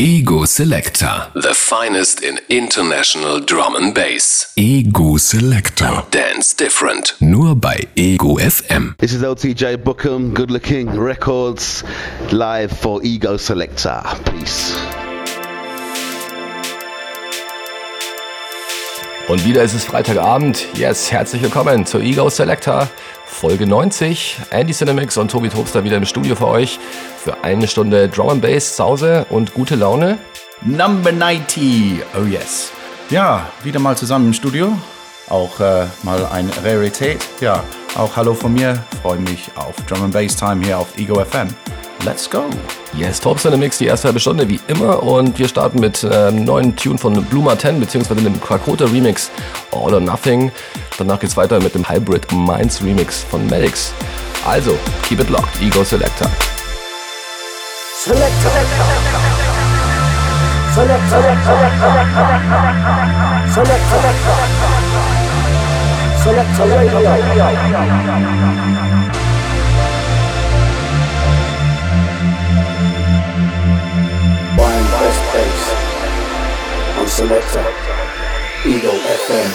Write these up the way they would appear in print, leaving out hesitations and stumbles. Ego Selector. The finest in international drum and bass. Ego Selector. Dance Different. Nur bei Ego FM. This is LTJ Bukem, Good Looking Records, live for Ego Selector. Peace. Und wieder ist es Freitagabend. Yes, herzlich willkommen zu Ego Selector, Folge 90. Andy Cinemix und Tobi Toaster wieder im Studio für euch. Für eine Stunde Drum and Bass zu Hause und gute Laune. Number 90, oh yes. Ja, wieder mal zusammen im Studio. Auch mal eine Rarität. Ja, auch hallo von mir. Freue mich auf Drum and Bass Time hier auf Ego FM. Let's go! Yes, Topstar im Mix, die erste halbe Stunde wie immer, und wir starten mit einem neuen Tune von Bluma Ten bzw. dem Krakota Remix All or Nothing. Danach geht's weiter mit dem Hybrid Minds Remix von Madix. Also, keep it locked, Ego Selector. Selector. Space on Selector, Ego FM.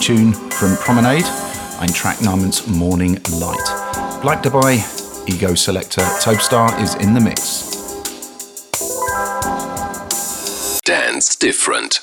Tune from Promenade Ein Track namens Morning Light. Black Dubai, Ego Selector, Topstar is in the mix. Dance Different.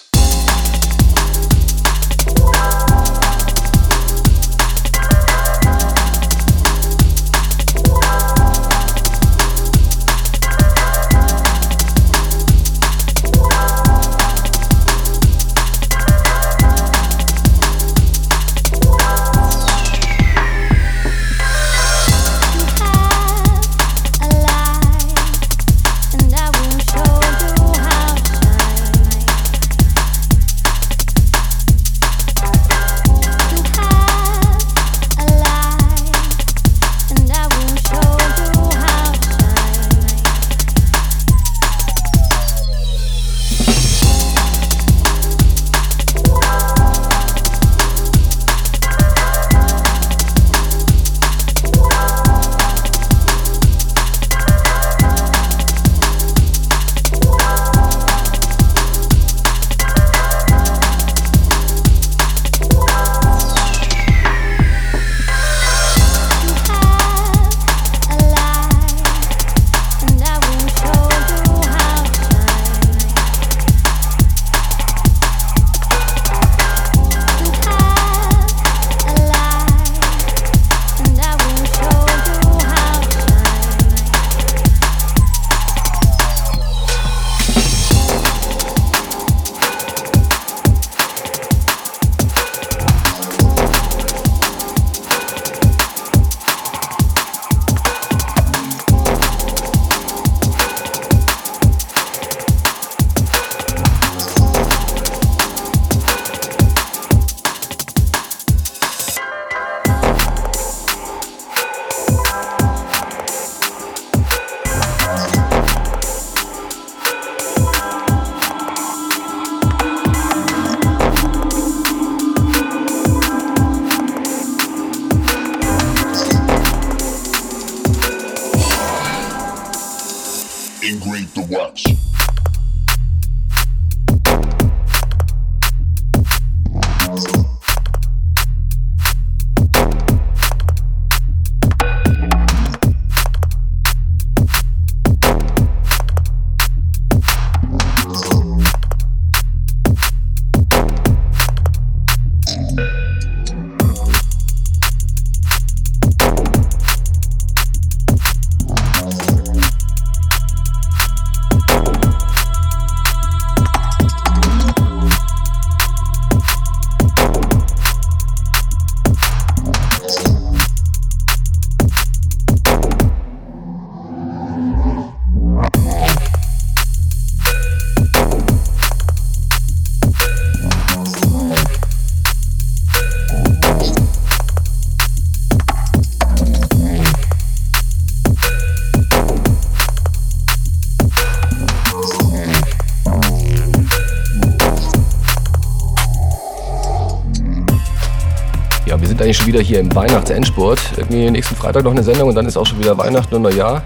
Schon wieder hier im Weihnachts-Endspurt. Irgendwie nächsten Freitag noch eine Sendung und dann ist auch schon wieder Weihnachten und Neujahr.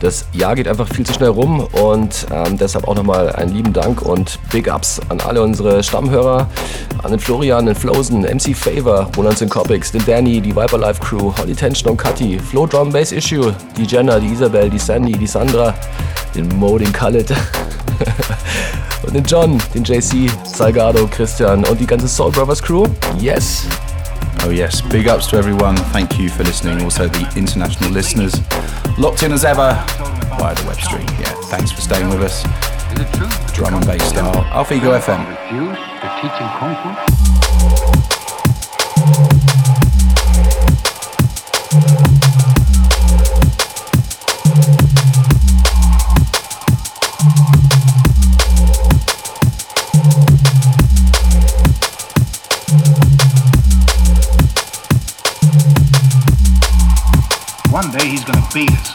Das Jahr geht einfach viel zu schnell rum und deshalb auch nochmal einen lieben Dank und Big Ups an alle unsere Stammhörer, an den Florian, den Flosen, MC Favor, Roland Syncopics, den Danny, die Viper Life Crew, Holly Tension und Kathi, Float Drum and Bass Issue, die Jenna, die Isabel, die Sandy, die Sandra, den Mo, den Khaled und den John, den JC, Salgado, Christian und die ganze Soul Brothers Crew. Yes! Oh yes, big ups to everyone. Thank you for listening. Also the international listeners locked in as ever via the web stream. Yeah, thanks for staying with us. Drum and bass style. AlphaGo FM. One day he's gonna beat us.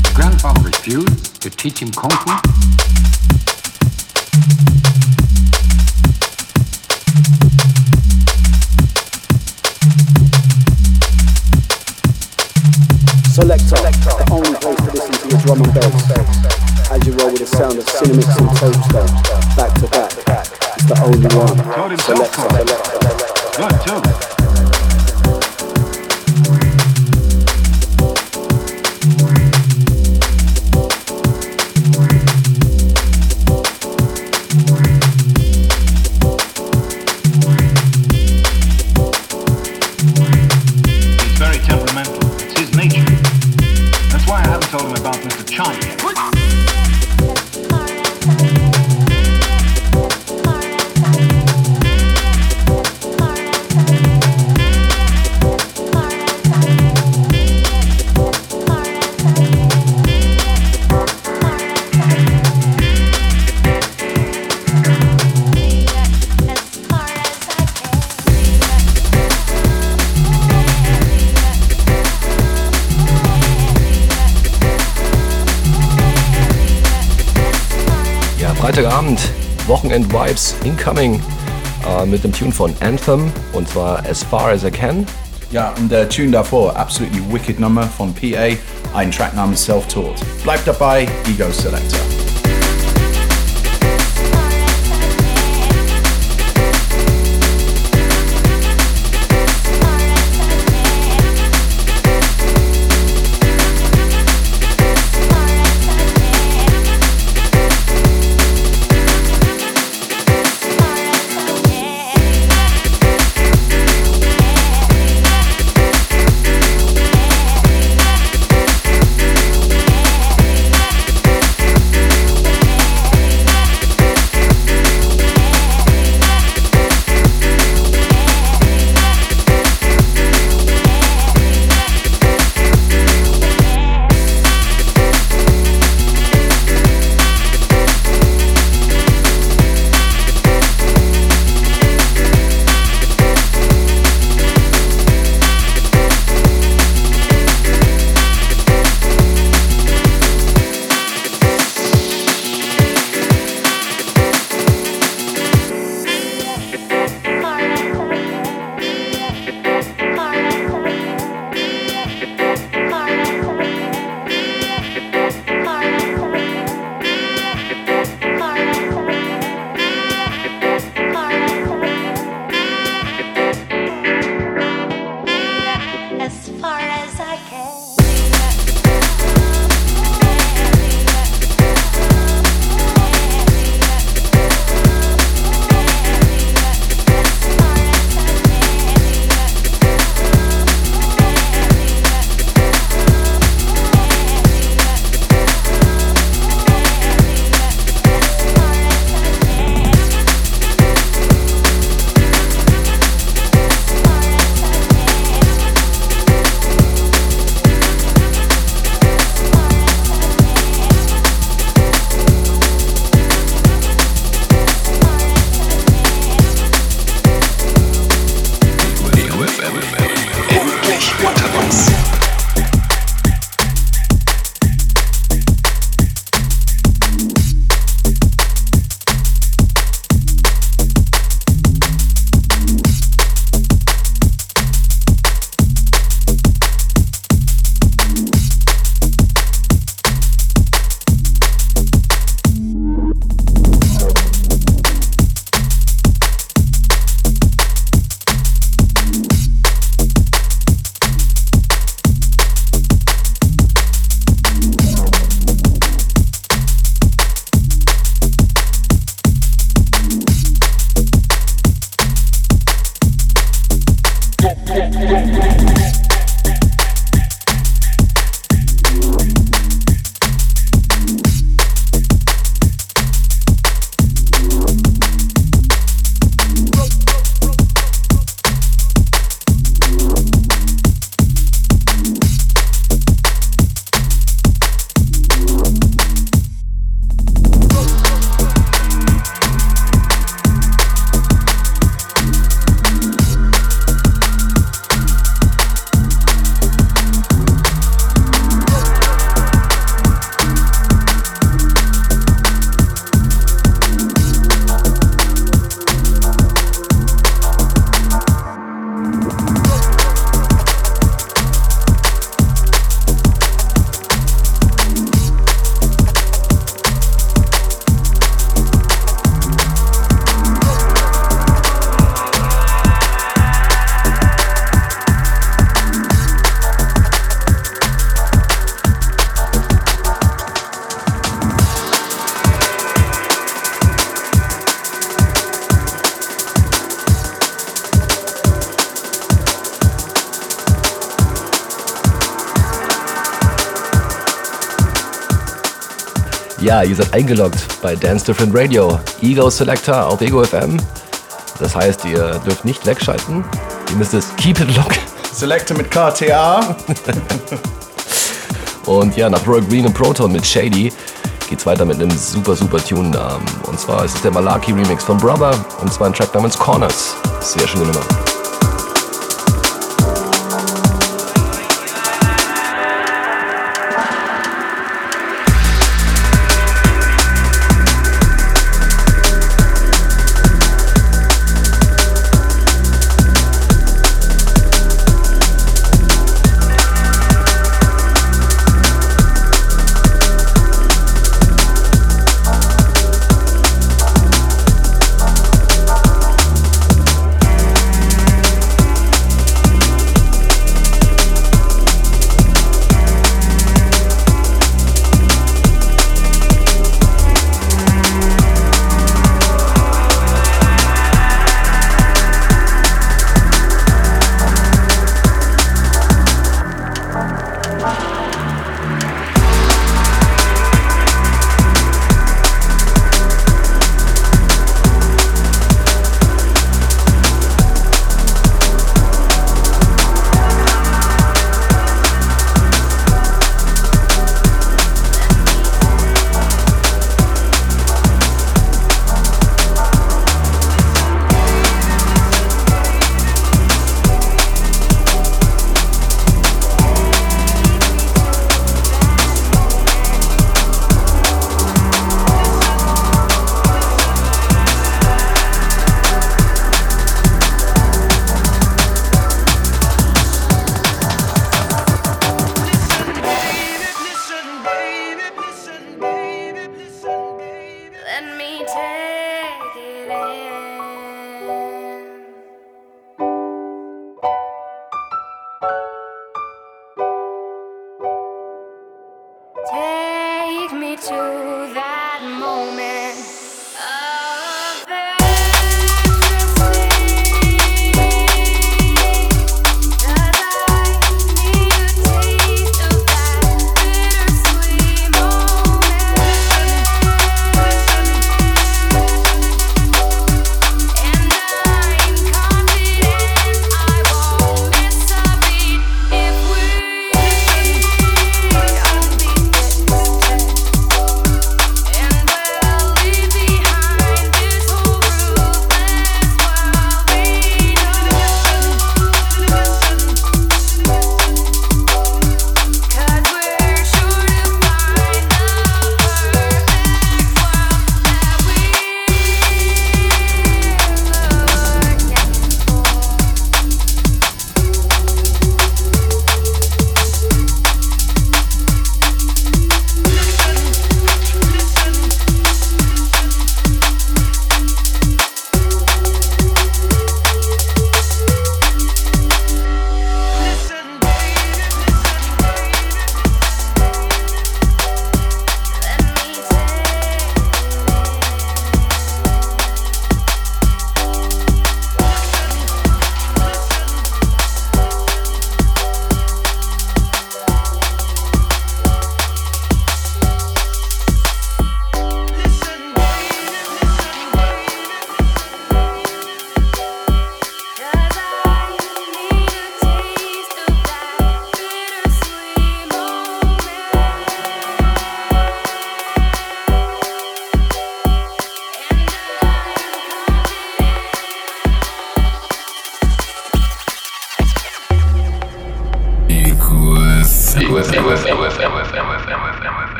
His grandfather refused to teach him Kung Fu. Toaster as you roll with the sound of Cinemix and Topstar back to back. It's the only one. Selector. Good job. Freitagabend, Wochenend-Vibes incoming mit dem Tune von Anthem und zwar As Far As I Can. Ja, und der Tune davor, absolutely wicked Nummer von PA, ein Track namens Self-Taught. Bleibt dabei, Ego Selector. Ja, ihr seid eingeloggt bei Dance Different Radio, Ego Selector auf Ego FM. Das heißt, ihr dürft nicht wegschalten. Ihr müsst es keep it locked. Selector mit KTA. Und ja, nach Royal Green und Proton mit Shady geht's weiter mit einem super Tune. Und zwar ist es der Malarky Remix von Brother und zwar ein Track namens Corners. Sehr schöne Nummer.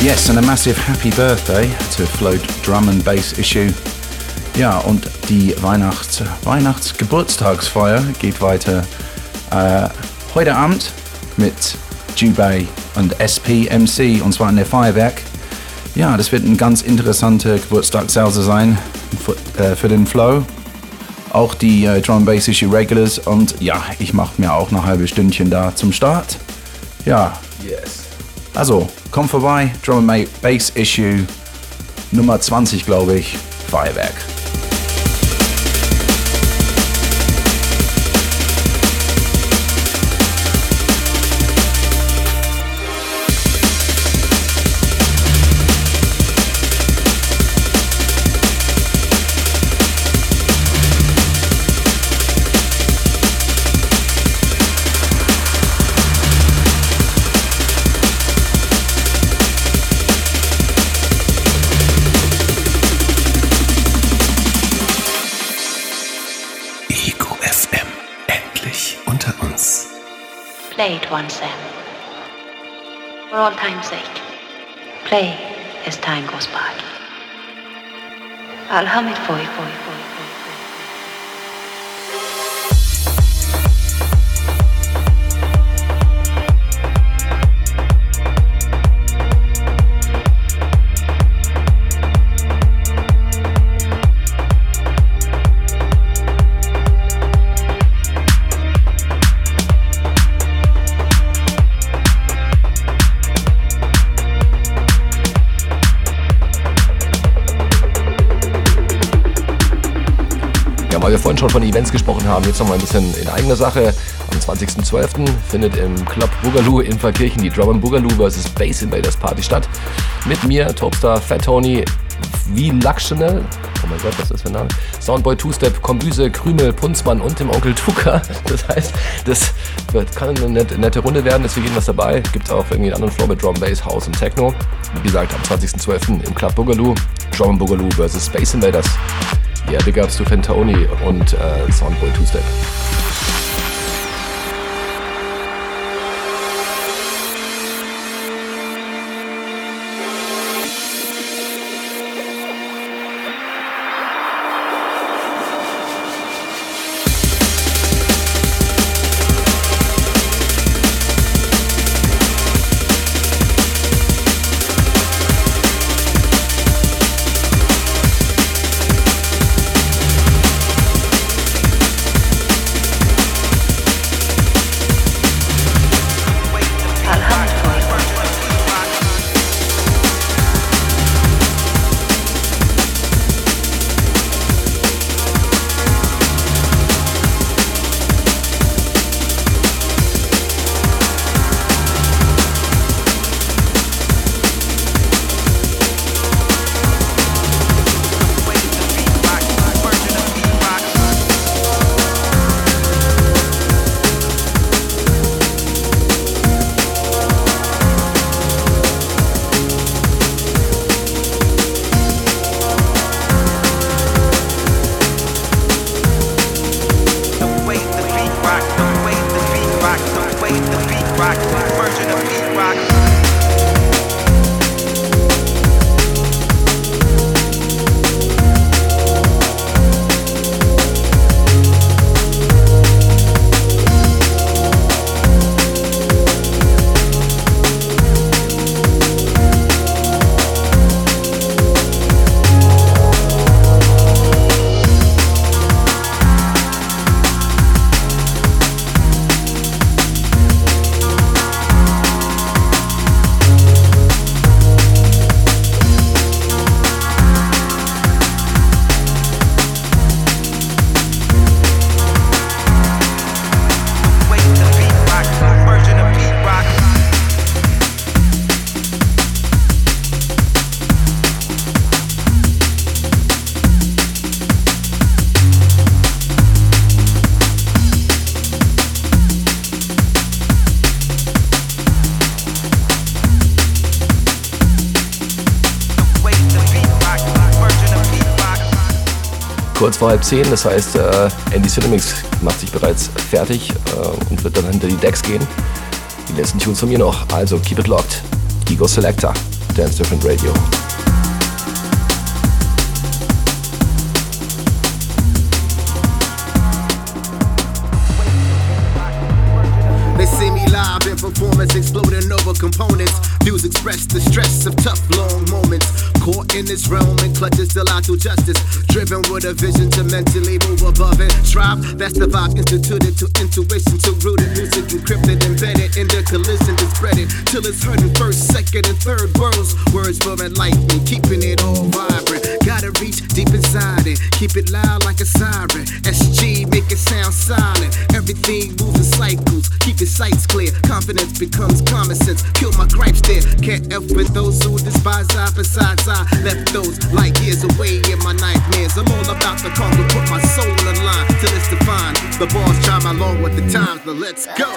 Yes, und a massive happy birthday to Float Drum and Bass Issue. Ja, und die Weihnachtsgeburtstagsfeier geht weiter heute Abend mit Jubay und SPMC, und zwar in der Feuerwerk. Ja, das wird ein ganz interessanter Geburtstagshause sein für den Flow. Auch die Drum Bass Issue Regulars, und ja, ich mache mir auch noch ein halbes Stündchen da zum Start. Ja, yes. Also, komm vorbei, Drum and Bass Issue Nummer 20, glaube ich, Feuerwerk. Play it once then, for all time's sake. Play as time goes by. I'll hum it for you, Weil wir vorhin schon von Events gesprochen haben, jetzt nochmal ein bisschen in eigener Sache. Am 20.12. findet im Club Boogaloo in Verkirchen die Drum and Boogaloo vs. Bass Invaders Party statt. Mit mir, Topstar, Fat Tony, V-Luxional, oh mein Gott, was ist das für ein Name? Soundboy Two Step, Kombüse, Krümel, Punzmann und dem Onkel Tuka. Das heißt, das kann eine nette Runde werden, ist für jeden was dabei. Gibt auch irgendwie einen anderen Floor mit Drum, Bass, House und Techno. Wie gesagt, am 20.12. im Club Boogaloo, Drum and Boogaloo vs. Bass Invaders. Ja, yeah, big ups to Fantoni und Soundboy Two Step. Kurz vor 9:30, das heißt, Andy Cinemix macht sich bereits fertig und wird dann hinter die Decks gehen. Die letzten Tunes von mir noch, also keep it locked. Ego Selector, Dance Different Radio. They see me live in performance, exploding over components. Views express the stress of tough, long moments. Caught in this realm and clutches till I do justice. Driven with a vision to mentally move above it. Strive, that's the vibe instituted to intuition, to root it, lucid, encrypted, embedded in the collision to spread it. Till it's heard in first, second, and third worlds. Words will enlighten, keeping it all vibrant. Gotta reach deep inside it, keep it loud like a siren. SG, make it sound silent. Everything moves in cycles, keep your sights clear. Confidence becomes common sense, kill my gripes there. Can't F with those who despise I, besides I left those light years away in my nightmares. I'm all about the conquer, put my soul in line till it's defined. The bars chime along with the times, but let's go.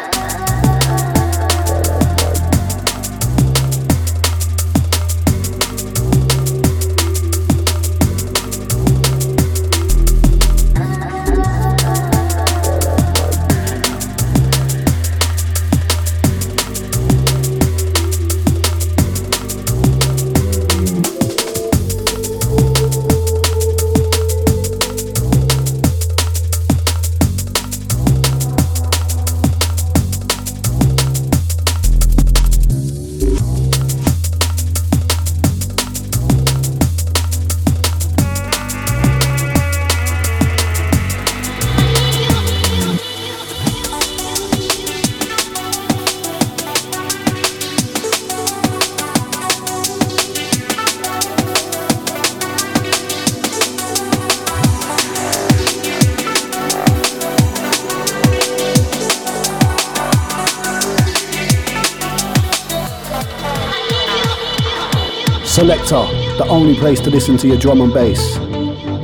Selector, the only place to listen to your drum and bass.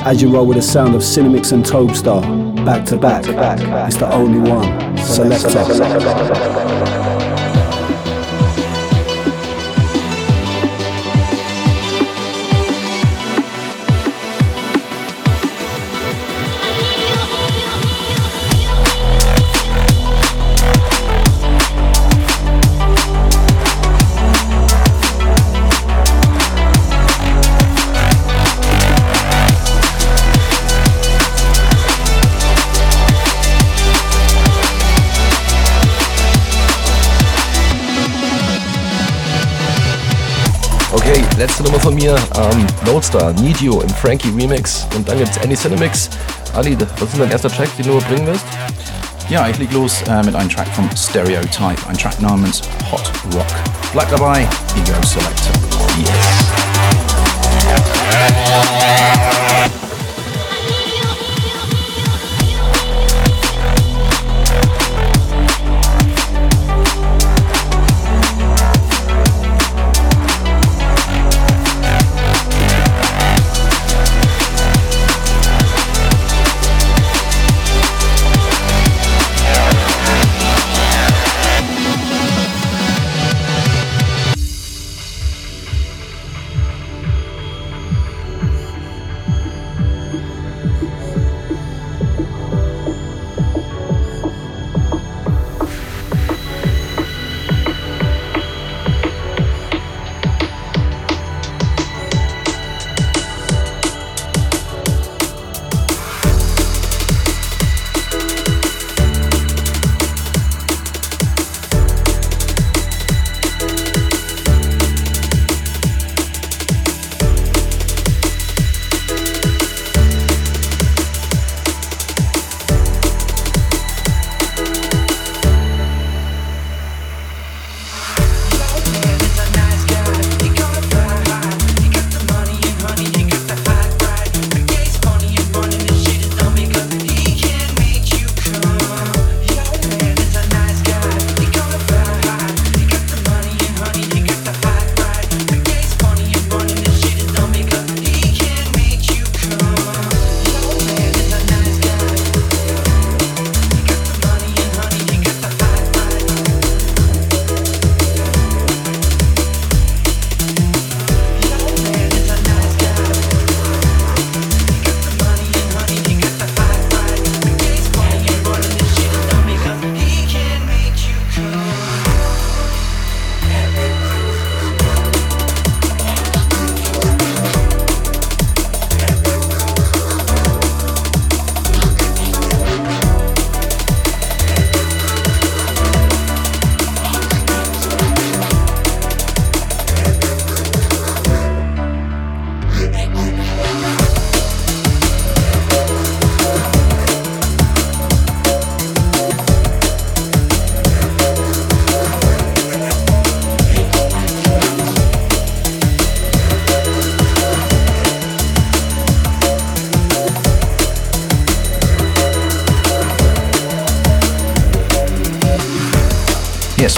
As you roll with the sound of Cinemix and Topstar, back to back, it's the only one. Selector. Letzte Nummer von mir, Lodestar, Need You im Frankie Remix, und dann gibt's Andy Cinemix. Ali, was ist dein erster Track, den du bringen wirst? Ja, ich leg los mit einem Track von Stereotype, ein Track namens Hot Rock. Black Dubai, Ego Selector. Yes.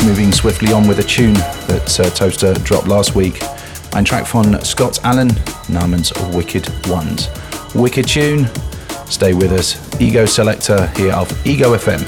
moving swiftly on with a tune that Toaster dropped last week. Ein Track von Scott Allen, namens Wicked Ones. Wicked tune. Stay with us. Ego Selector here of Ego FM.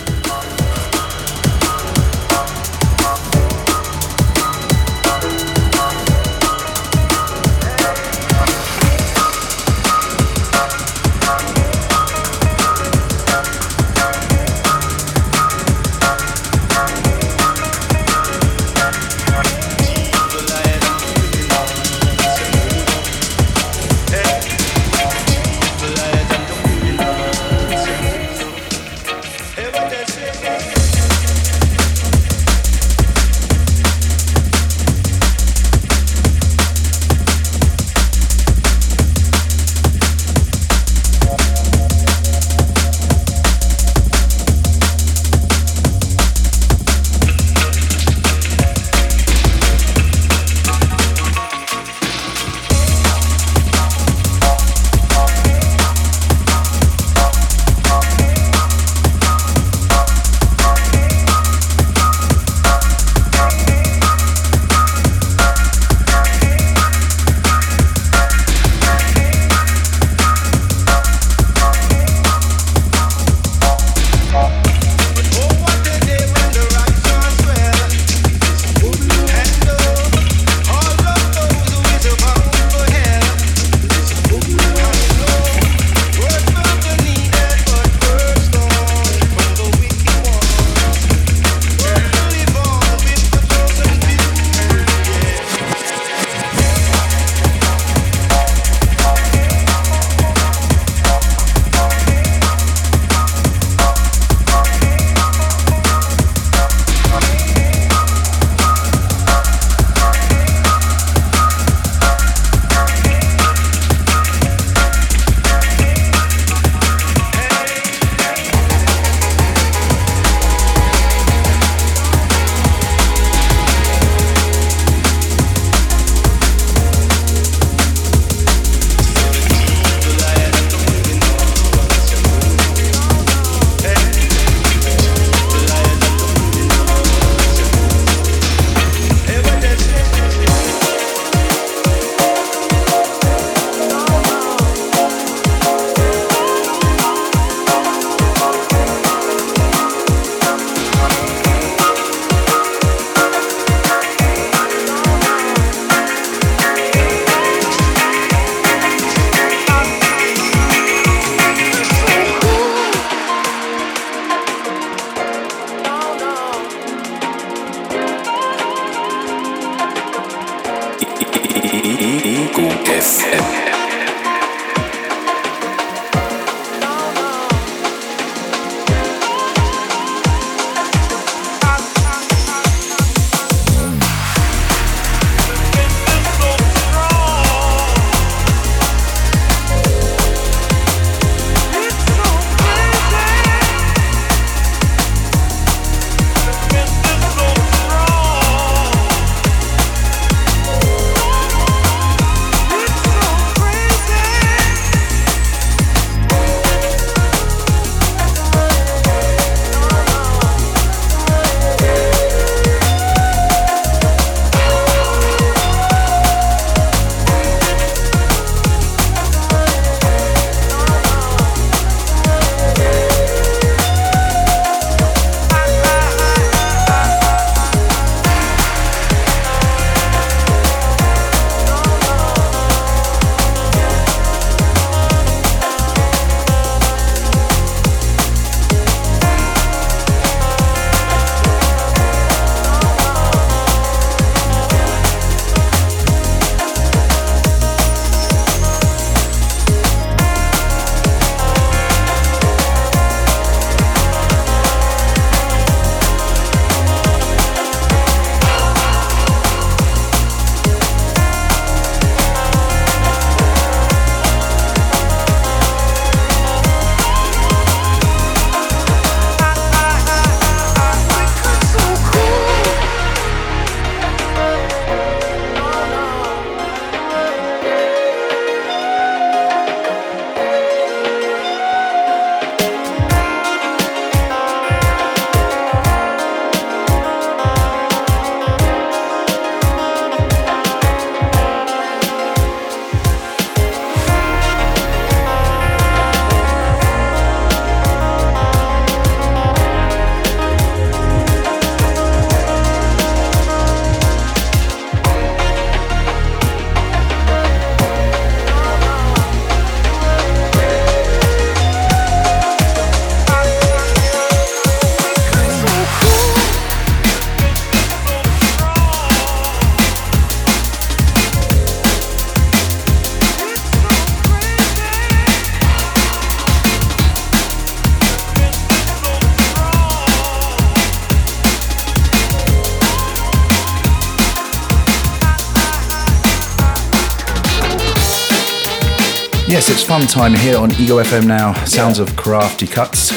Yes, it's fun time here on Ego FM now. Sounds of crafty cuts.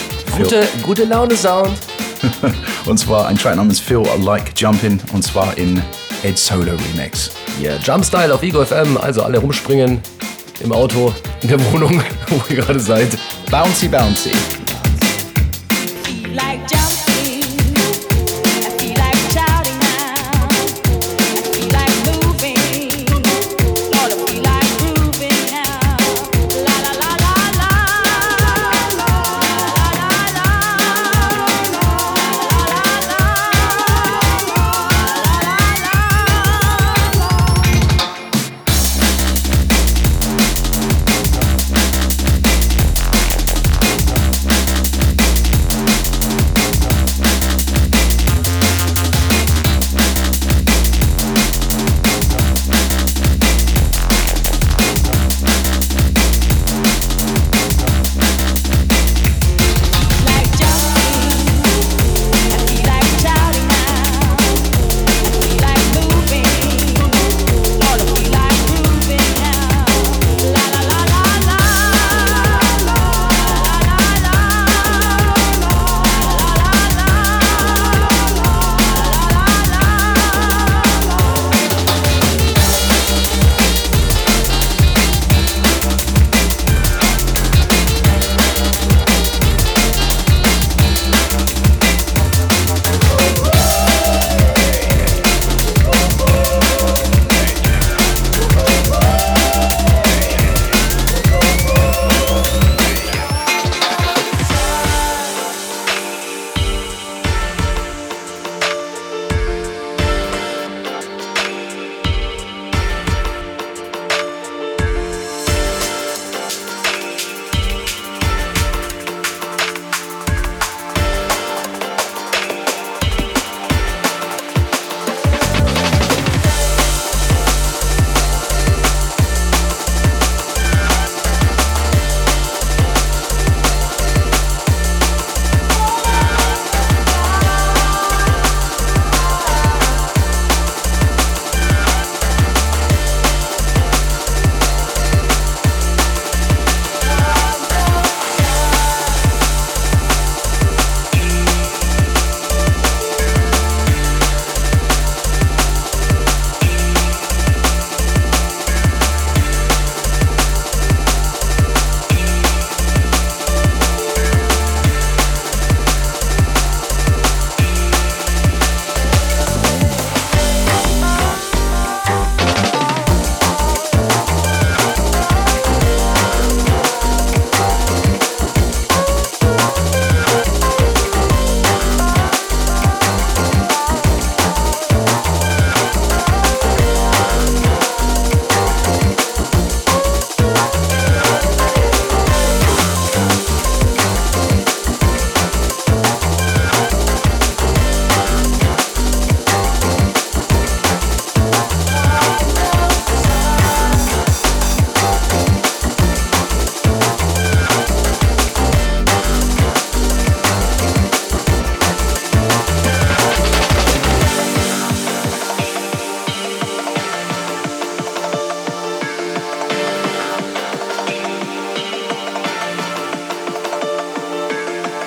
Gute Laune Sound. Und zwar ein Track namens Feel Like Jumpin', und zwar in Ed Solo Remix. Yeah, Jump Style auf Ego FM, also alle rumspringen im Auto, in der Wohnung, wo ihr gerade seid. Bouncy, bouncy.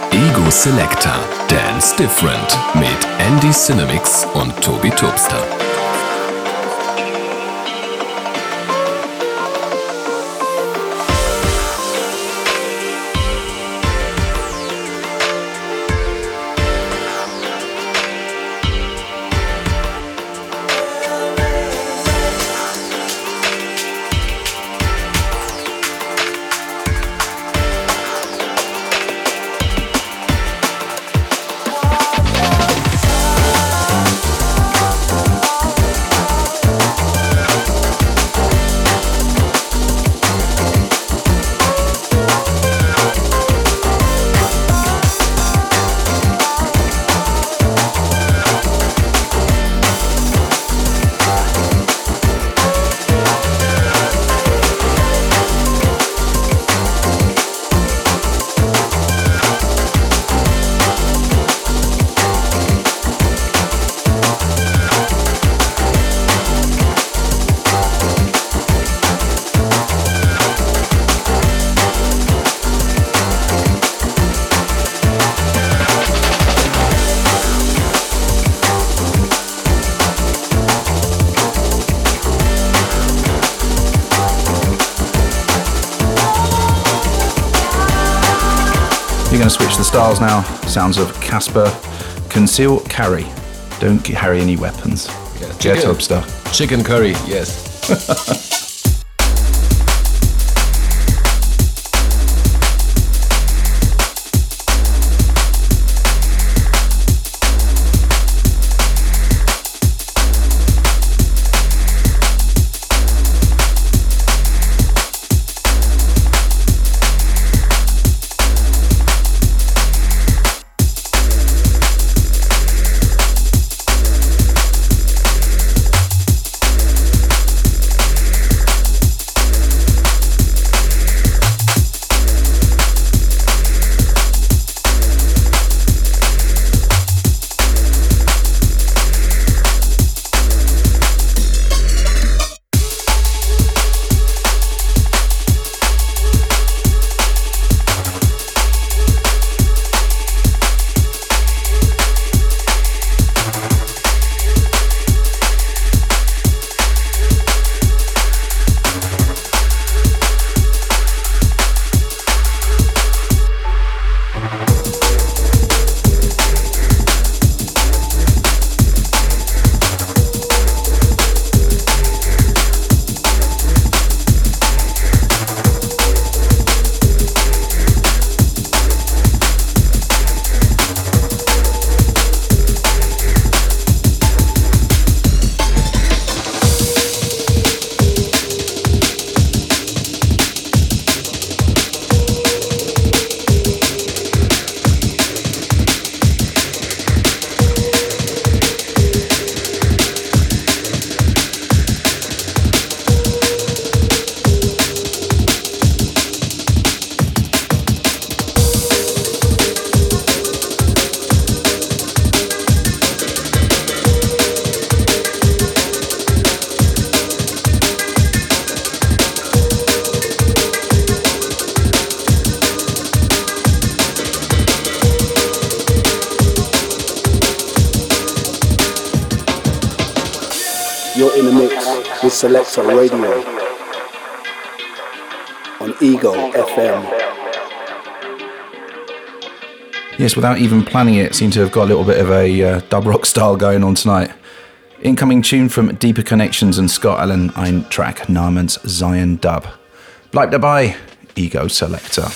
Ego Selector, Dance Different mit Andy Cinemix und Tobi Toaster. We're going to switch the styles now. Sounds of Casper. Conceal, carry. Don't carry any weapons. Yeah, get up stuff. Chicken curry, yes. Selector Radio on Ego FM. Yes, without even planning it, seem to have got a little bit of a dub rock style going on tonight. Incoming tune from Deeper Connections and Scott Allen, ein Track namens Zion Dub. Black Dubai, Ego Selector.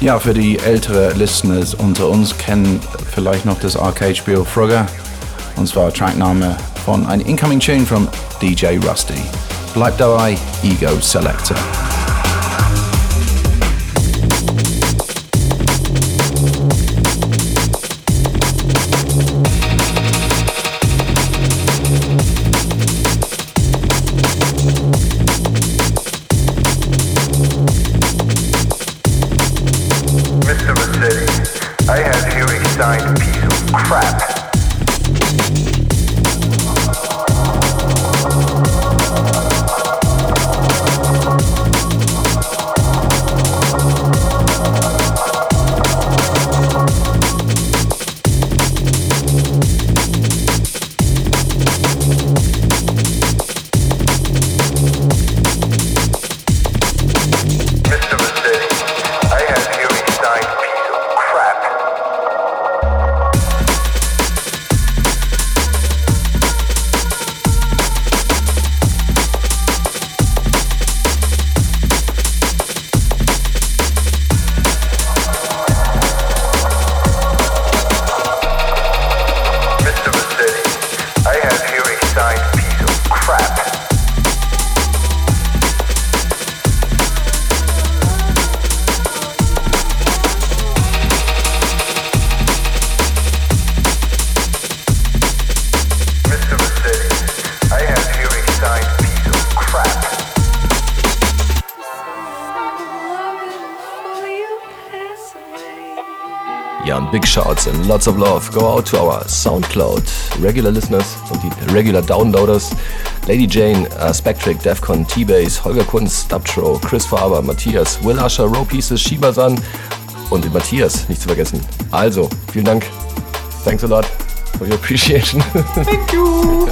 Ja, für die ältere Listeners unter uns kennen vielleicht noch das Arcade-Spiel Frogger. Und zwar Trackname von einem Incoming Tune von DJ Rusty. Black Dubai, Ego Selector. Shouts and lots of love go out to our SoundCloud regular listeners und die regular downloaders. Lady Jane, Spectric, Defcon, T-Base, Holger Kunz, Dubtro, Chris Faber, Matthias, Will Usher, Row Pieces, Shibasan und den Matthias nicht zu vergessen. Also, vielen Dank. Thanks a lot for your appreciation. Thank you.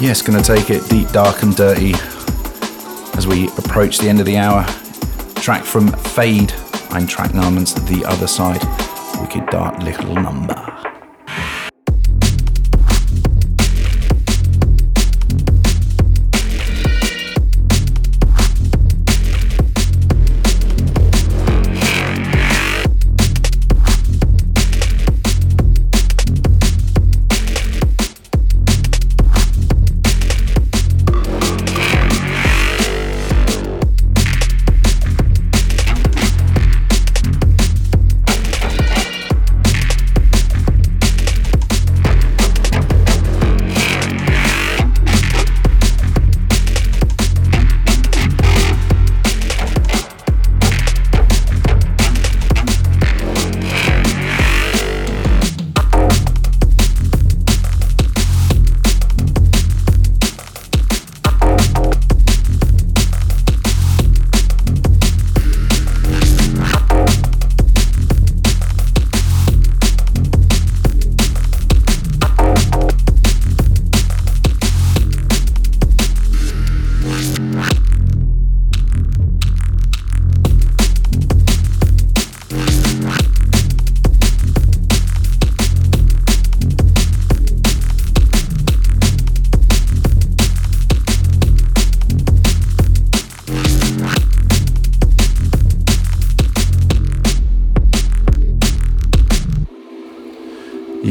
Yes, gonna take it deep, dark and dirty as we approach the end of the hour. Track from Fade and track namens The Other Side, Wicked Dark Little Number.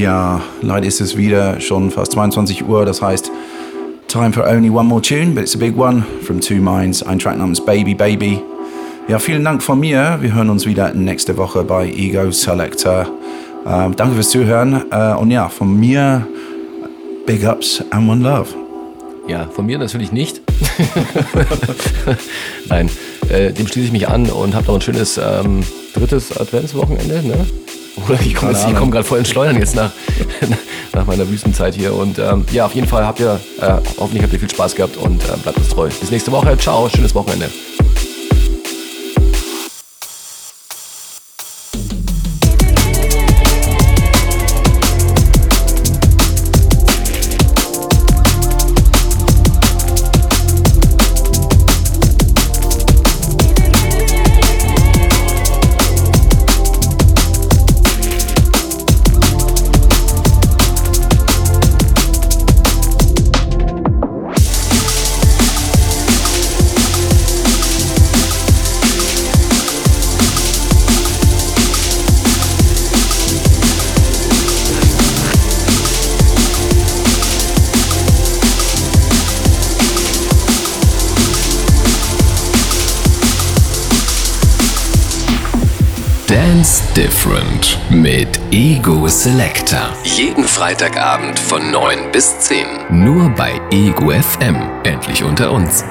Ja, leider ist es wieder schon fast 22 Uhr, das heißt time for only one more tune, but it's a big one from Two Minds, ein Track namens Baby Baby. Ja, vielen Dank von mir, wir hören uns wieder nächste Woche bei Ego Selector. Danke fürs Zuhören und ja, von mir Big Ups and One Love. Ja, von mir natürlich nicht. Nein, dem schließe ich mich an und habe noch ein schönes drittes Adventswochenende, ne? Oder ich komme gerade voll ins Schleudern jetzt nach meiner Wüstenzeit hier. Und ja, auf jeden Fall habt ihr viel Spaß gehabt und bleibt uns treu. Bis nächste Woche. Ciao, schönes Wochenende. Different mit Ego Selector. Jeden Freitagabend von 9 bis 10. Nur bei Ego FM. Endlich unter uns.